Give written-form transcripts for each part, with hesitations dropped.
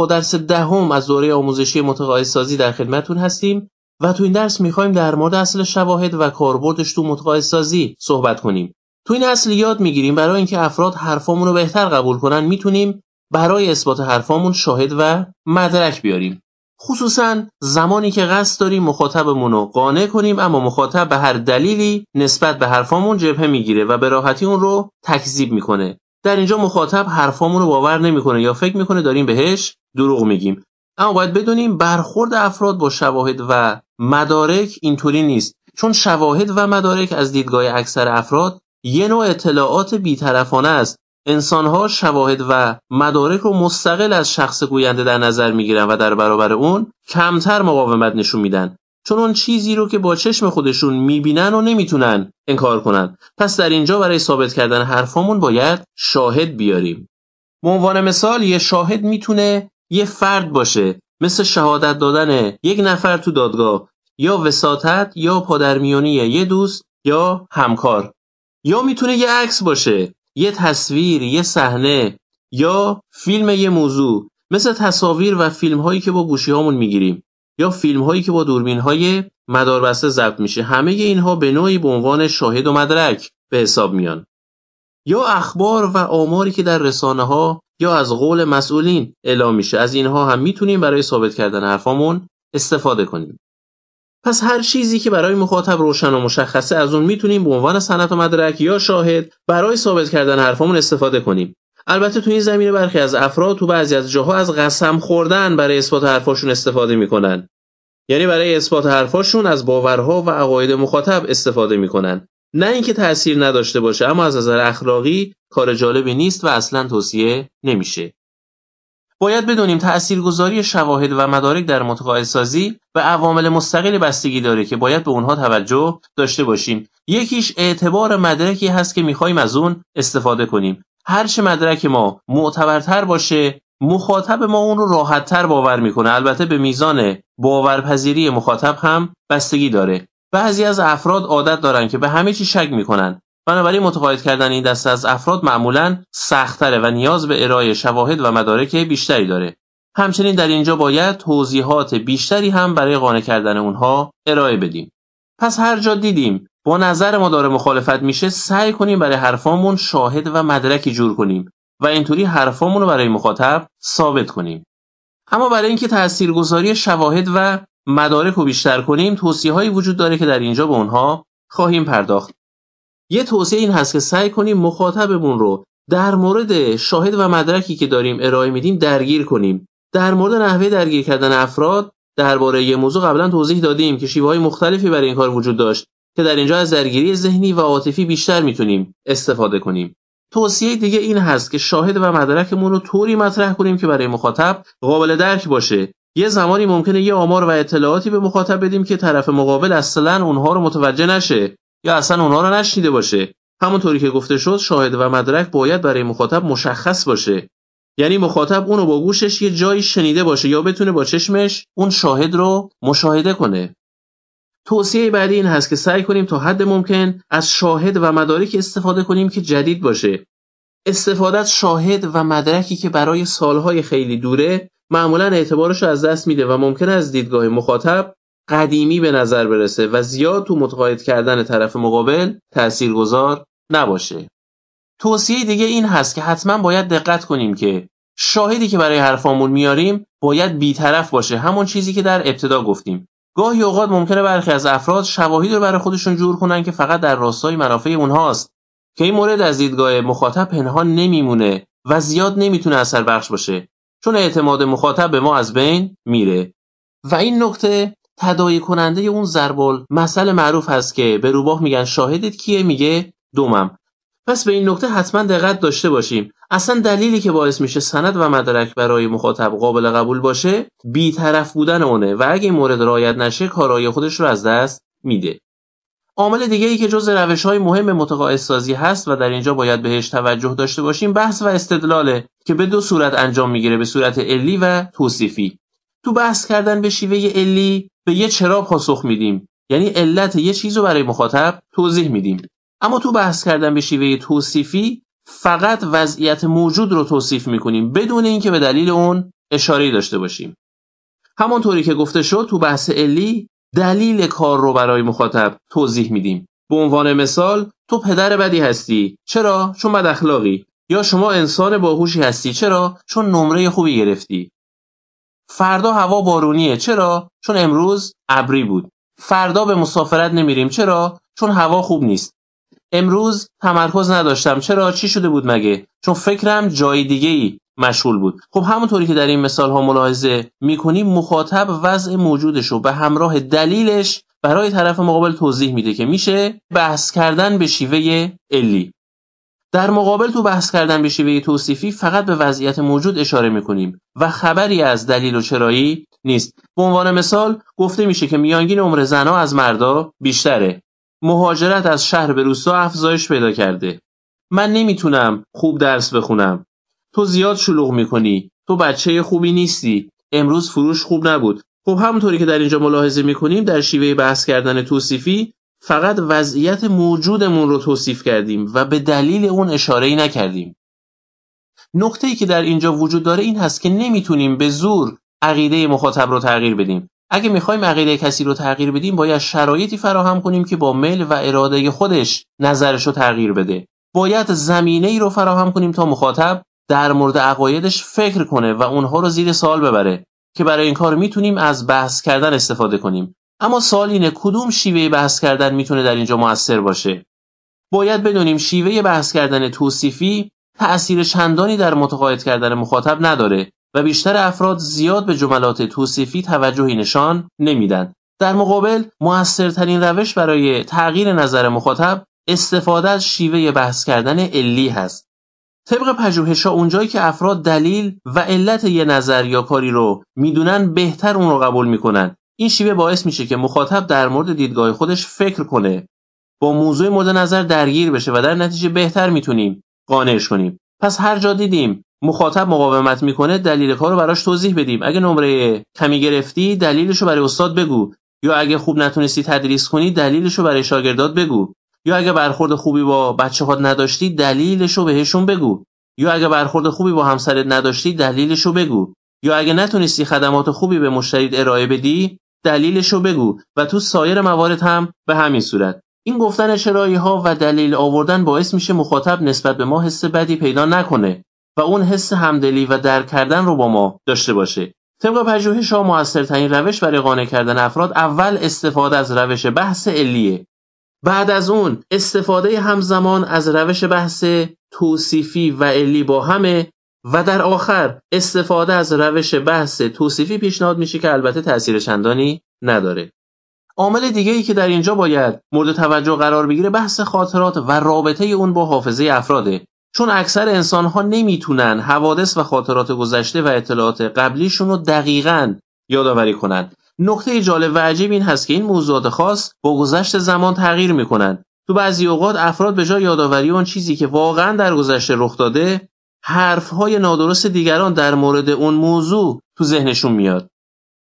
با درس دهم از دوره آموزشی متقاعدسازی در خدمتتون هستیم و تو این درس می‌خوایم در مورد اصل شواهد و کاربردش تو متقاعدسازی صحبت کنیم. تو این اصل یاد می‌گیریم برای اینکه افراد حرفامون رو بهتر قبول کنن میتونیم برای اثبات حرفامون شاهد و مدرک بیاریم. خصوصاً زمانی که قصد داریم مخاطبمون رو قانع کنیم اما مخاطب به هر دلیلی نسبت به حرفامون جبهه می‌گیره و به راحتی اون رو تکذیب می‌کنه. در اینجا مخاطب حرفامون رو باور نمی‌کنه یا فکر می‌کنه داریم بهش دروغ میگیم. اما باید بدونیم برخورد افراد با شواهد و مدارک اینطوری نیست، چون شواهد و مدارک از دیدگاه اکثر افراد یه نوع اطلاعات بی‌طرفانه است. انسان‌ها شواهد و مدارک رو مستقل از شخص گوینده در نظر می‌گیرن و در برابر اون کمتر مقاومت نشون میدن، چون اون چیزی رو که با چشم خودشون می‌بینن و نمیتونن انکار کنن. پس در اینجا برای ثابت کردن حرفامون باید شاهد بیاریم. به عنوان مثال یه شاهد میتونه یه فرد باشه، مثل شهادت دادن یک نفر تو دادگاه یا وساطت یا پادرمیونی یه دوست یا همکار. یا میتونه یه عکس باشه، یه تصویر، یه صحنه یا فیلم یه موضوع، مثل تصاویر و فیلم هایی که با گوشی هامون میگیریم یا فیلم هایی که با دوربین های مداربسته ضبط میشه. همه اینها به نوعی به عنوان شاهد و مدرک به حساب میان. یا اخبار و آماری که در رسانه ها یا از قول مسئولین اعلام میشه، از اینها هم میتونیم برای ثابت کردن حرفامون استفاده کنیم. پس هر چیزی که برای مخاطب روشن و مشخصه از اون میتونیم به عنوان سند و مدرک یا شاهد برای ثابت کردن حرفامون استفاده کنیم. البته تو این زمینه برخی از افراد تو بعضی از جاها از قسم خوردن برای اثبات حرفاشون استفاده میکنن. یعنی برای اثبات حرفاشون از باورها و عقاید مخاطب استفاده میکنن. نه اینکه تأثیر نداشته باشه، اما از نظر اخلاقی کار جالبی نیست و اصلاً توصیه نمیشه. باید بدونیم تأثیرگذاری شواهد و مدارک در متقاعدسازی به عوامل مستقل بستگی داره که باید به اونها توجه داشته باشیم. یکیش اعتبار مدرکی هست که میخوایم از اون استفاده کنیم. هرچه مدرک ما معتبرتر باشه، مخاطب ما اون رو راحت‌تر باور میکنه. البته به میزان باورپذیری مخاطب هم بستگی داره. بعضی از افراد عادت دارن که به همه چی شک میکنن، بنابراین متقاعد کردن این دسته از افراد معمولاً سخت‌تره و نیاز به ارائه شواهد و مدارک بیشتری داره. همچنین در اینجا باید توضیحات بیشتری هم برای قانع کردن اونها ارائه بدیم. پس هر جا دیدیم با نظر ما داره مخالفت میشه، سعی کنیم برای حرفامون شاهد و مدرکی جور کنیم و اینطوری حرفامون رو برای مخاطب ثابت کنیم. اما برای اینکه تاثیرگذاری شواهد و مدارک رو بیشتر کنیم، توصیه‌هایی وجود داره که در اینجا به اونها خواهیم پرداخت. یه توصیه این هست که سعی کنیم مخاطبمون رو در مورد شاهد و مدرکی که داریم ارائه میدیم درگیر کنیم. در مورد نحوه درگیر کردن افراد درباره یه موضوع قبلا توضیح دادیم که شیوه‌های مختلفی برای این کار وجود داشت که در اینجا از درگیری ذهنی و عاطفی بیشتر میتونیم استفاده کنیم. توصیه دیگه این هست که شاهد و مدرکمون رو طوری مطرح کنیم که برای مخاطب قابل درک باشه. یه زمانی ممکنه یه آمار و اطلاعاتی به مخاطب بدیم که طرف مقابل اصلاً اونها رو متوجه نشه یا اصلا اونها رو نشنیده باشه. همونطوری که گفته شد شاهد و مدرک باید برای مخاطب مشخص باشه، یعنی مخاطب اونو با گوشش یه جایی شنیده باشه یا بتونه با چشمش اون شاهد رو مشاهده کنه. توصیه بعدی این هست که سعی کنیم تا حد ممکن از شاهد و مدارک استفاده کنیم که جدید باشه. استفاده از شاهد و مدرکی که برای سالهای خیلی دوره معمولا اعتبارش رو از دست میده و ممکن از دیدگاه مخاطب قدیمی به نظر برسه و زیاد تو متقاعد کردن طرف مقابل تأثیرگذار نباشه. توصیه دیگه این هست که حتما باید دقت کنیم که شاهدی که برای حرفامون میاریم باید بیطرف باشه، همون چیزی که در ابتدا گفتیم. گاهی اوقات ممکنه برخی از افراد شواهد رو برای خودشون جور کنن که فقط در راستای منافع اونهاست که این مورد از دیدگاه مخاطب پنهان نمیمونه و زیاد نمیتونه اثر بخش باشه، چون اعتماد مخاطب به ما از بین میره. و این نکته تداعی کننده اون ضربال مسئله معروف هست که به روباه میگن شاهدت کیه؟ میگه دومم. پس به این نکته حتما دقت داشته باشیم. اصلا دلیلی که باعث میشه سند و مدرک برای مخاطب قابل قبول باشه بی‌طرف بودن اونه و اگه این مورد رعایت نشه کارایی خودش رو از دست میده. عامل دیگه‌ای که جز روش‌های مهم متقاعدسازی هست و در اینجا باید بهش توجه داشته باشیم بحث و استدلاله که به دو صورت انجام میگیره، به صورت علی و توصیفی. تو بحث کردن به شیوه علی به یه چرا پاسخ میدیم، یعنی علت یه چیز رو برای مخاطب توضیح میدیم. اما تو بحث کردن به شیوه توصیفی فقط وضعیت موجود رو توصیف میکنیم بدون اینکه به دلیل اون اشاره‌ای داشته باشیم. همانطوری که گفته شد تو بحث علی دلیل کار رو برای مخاطب توضیح میدیم. به عنوان مثال تو پدر بدی هستی. چرا؟ چون بد اخلاقی. یا شما انسان باهوشی هستی. چرا؟ چون نمره خوبی گرفتی. فردا هوا بارونیه. چرا؟ چون امروز ابری بود. فردا به مسافرت نمیریم. چرا؟ چون هوا خوب نیست. امروز تمرکز نداشتم. چرا؟ چی شده بود مگه؟ چون فکرم جای دیگه‌ای مشغول بود. خب همونطوری که در این مثال ها ملاحظه میکنیم مخاطب وضع موجودشو به همراه دلیلش برای طرف مقابل توضیح میده که میشه بحث کردن به شیوه علی. در مقابل تو بحث کردن به شیوه توصیفی فقط به وضعیت موجود اشاره میکنیم و خبری از دلیل و چرایی نیست. به عنوان مثال گفته میشه که میانگین عمر زنها از مردا بیشتره. مهاجرت از شهر به روستا افزایش پیدا کرده. من نمیتونم خوب درس بخونم. تو زیاد شلوغ میکنی. تو بچه خوبی نیستی. امروز فروش خوب نبود. خب همونطوری که در اینجا ملاحظه میکنیم در شیوه بحث کردن توصیفی فقط وضعیت موجودمون رو توصیف کردیم و به دلیل اون اشاره‌ای نکردیم. نکته‌ای که در اینجا وجود داره این هست که نمیتونیم به زور عقیده مخاطب رو تغییر بدیم. اگه میخوایم عقیده کسی رو تغییر بدیم باید شرایطی فراهم کنیم که با میل و اراده خودش نظرش رو تغییر بده. باید زمینه‌ای رو فراهم کنیم تا مخاطب در مورد عقایدش فکر کنه و اونها رو زیر سوال ببره که برای این کار میتونیم از بحث کردن استفاده کنیم. اما سوال اینه کدوم شیوه بحث کردن میتونه در اینجا مؤثر باشه؟ باید بدونیم شیوه بحث کردن توصیفی تأثیر چندانی در متقاعد کردن مخاطب نداره و بیشتر افراد زیاد به جملات توصیفی توجهی نشان نمیدن. در مقابل مؤثرترین روش برای تغییر نظر مخاطب استفاده از شیوه بحث کردن علی هست. طبق پژوهش‌ها اونجایی که افراد دلیل و علت یه نظر یا کاری رو میدونن بهتر اون رو قبول میکنن. این شیوه باعث میشه که مخاطب در مورد دیدگاه خودش فکر کنه، با موضوع مورد نظر درگیر بشه و در نتیجه بهتر میتونیم قانعش کنیم. پس هر جا دیدیم مخاطب مقاومت میکنه دلیل کارو براش توضیح بدیم. اگه نمره کمی گرفتی دلیلشو برای استاد بگو، یا اگه خوب نتونستی تدریس کنی دلیلشو برای شاگردات بگو، یا اگه برخورد خوبی با بچه‌هات نداشتی دلیلشو بهشون بگو، یا اگه برخورد خوبی با همسرت نداشتی دلیلشو بگو، یا اگه نتونستی خدمات خوبی به مشتریت ارائه بدی دلیلشو بگو. و تو سایر موارد هم به همین صورت. این گفتن چرایی‌ها و دلیل آوردن باعث میشه مخاطب نسبت به ما حس بدی پیدا نکنه و اون حس همدلی و درک کردن رو با ما داشته باشه. طبق پژوهش‌ها مؤثرترین روش برای قانع کردن افراد اول استفاده از روش بحث علیه. بعد از اون استفاده همزمان از روش بحث توصیفی و علی با همه و در آخر استفاده از روش بحث توصیفی پیشنهاد میشه که البته تأثیر چندانی نداره. عامل دیگه‌ای که در اینجا باید مورد توجه قرار بگیره بحث خاطرات و رابطه اون با حافظه افراده. چون اکثر انسان‌ها نمیتونن حوادث و خاطرات گذشته و اطلاعات قبلیشون رو دقیقاً یادآوری کنن. نکته جالب و عجیب این هست که این موضوعات خاص با گذشت زمان تغییر میکنن. تو بعضی اوقات افراد به جای یادآوری اون چیزی که واقعاً در گذشته رخ داده، حرف‌های نادرست دیگران در مورد اون موضوع تو ذهنشون میاد.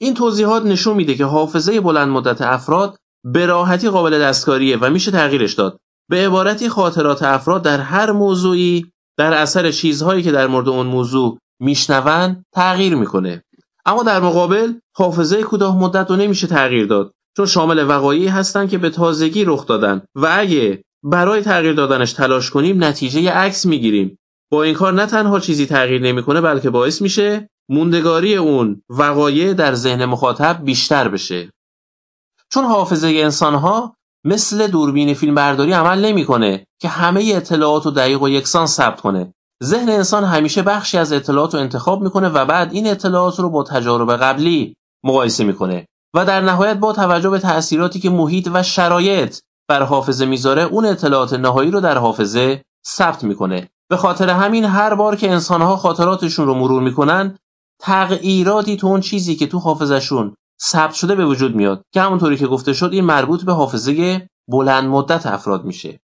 این توضیحات نشون میده که حافظه بلند مدت افراد به راحتی قابل دستکاریه و میشه تغییرش داد. به عبارتی خاطرات افراد در هر موضوعی در اثر چیزهایی که در مورد اون موضوع میشنون تغییر میکنه. اما در مقابل حافظه کوتاه مدت رو نمیشه تغییر داد، چون شامل وقایعی هستن که به تازگی رخ دادن و اگه برای تغییر دادنش تلاش کنیم نتیجه عکس میگیریم. با این کار نه تنها چیزی تغییر نمیکنه بلکه باعث میشه موندگاری اون وقایع در ذهن مخاطب بیشتر بشه. چون حافظه انسان‌ها مثل دوربین فیلمبرداری عمل نمیکنه که همه اطلاعات رو دقیق و یکسان ثبت کنه. ذهن انسان همیشه بخشی از اطلاعات رو انتخاب میکنه و بعد این اطلاعات رو با تجارب قبلی مقایسه میکنه و در نهایت با توجه به تأثیراتی که محیط و شرایط بر حافظه میذاره اون اطلاعات نهایی رو در حافظه ثبت میکنه. به خاطر همین هر بار که انسانها خاطراتشون رو مرور میکنن تغییراتی تو اون چیزی که تو حافظهشون ثبت شده به وجود میاد که همونطوری که گفته شد این مربوط به حافظه بلند مدت افراد میشه.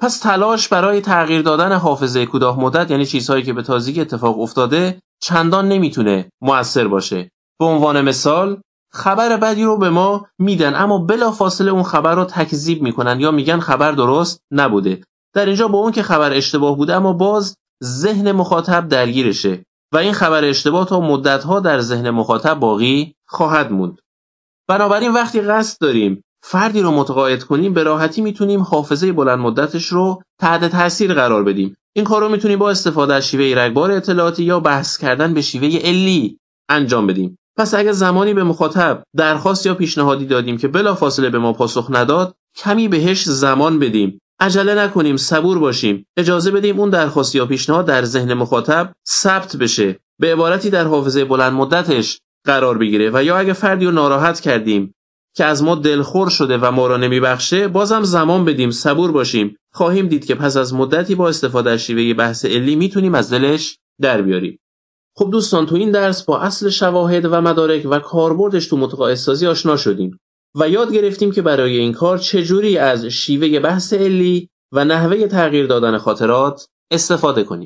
پس تلاش برای تغییر دادن حافظه کوتاه مدت، یعنی چیزهایی که به تازگی اتفاق افتاده، چندان نمیتونه مؤثر باشه. به عنوان مثال خبر بدی رو به ما میدن اما بلافاصله اون خبر رو تکذیب میکنن یا میگن خبر درست نبوده. در اینجا با اون که خبر اشتباه بوده اما باز ذهن مخاطب درگیرشه. و این خبر اشتباه تا مدتها در ذهن مخاطب باقی خواهد موند. بنابراین وقتی قصد داریم فردی رو متقاعد کنیم، به راحتی میتونیم حافظه بلند مدتش رو تحت تاثیر قرار بدیم. این کار رو میتونیم با استفاده از شیوه رگبار اطلاعاتی یا بحث کردن به شیوه علی انجام بدیم. پس اگر زمانی به مخاطب درخواست یا پیشنهادی دادیم که بلافاصله به ما پاسخ نداد، کمی بهش زمان بدیم. عجله نکنیم، صبور باشیم. اجازه بدیم اون درخواست یا پیشنهاد در ذهن مخاطب ثبت بشه. به عبارتی در حافظه بلند مدتش قرار بگیره. و یا اگه فردی رو ناراحت کردیم که از ما دلخور شده و ما را نمیبخشه، بازم زمان بدیم، صبور باشیم. خواهیم دید که پس از مدتی با استفاده از شیوه بحث علی میتونیم از دلش در بیاریم. خب دوستان، تو این درس با اصل شواهد و مدارک و کاربردش تو متقاعدسازی آشنا شدیم و یاد گرفتیم که برای این کار چجوری از شیوه بحث علی و نحوه تغییر دادن خاطرات استفاده کنیم.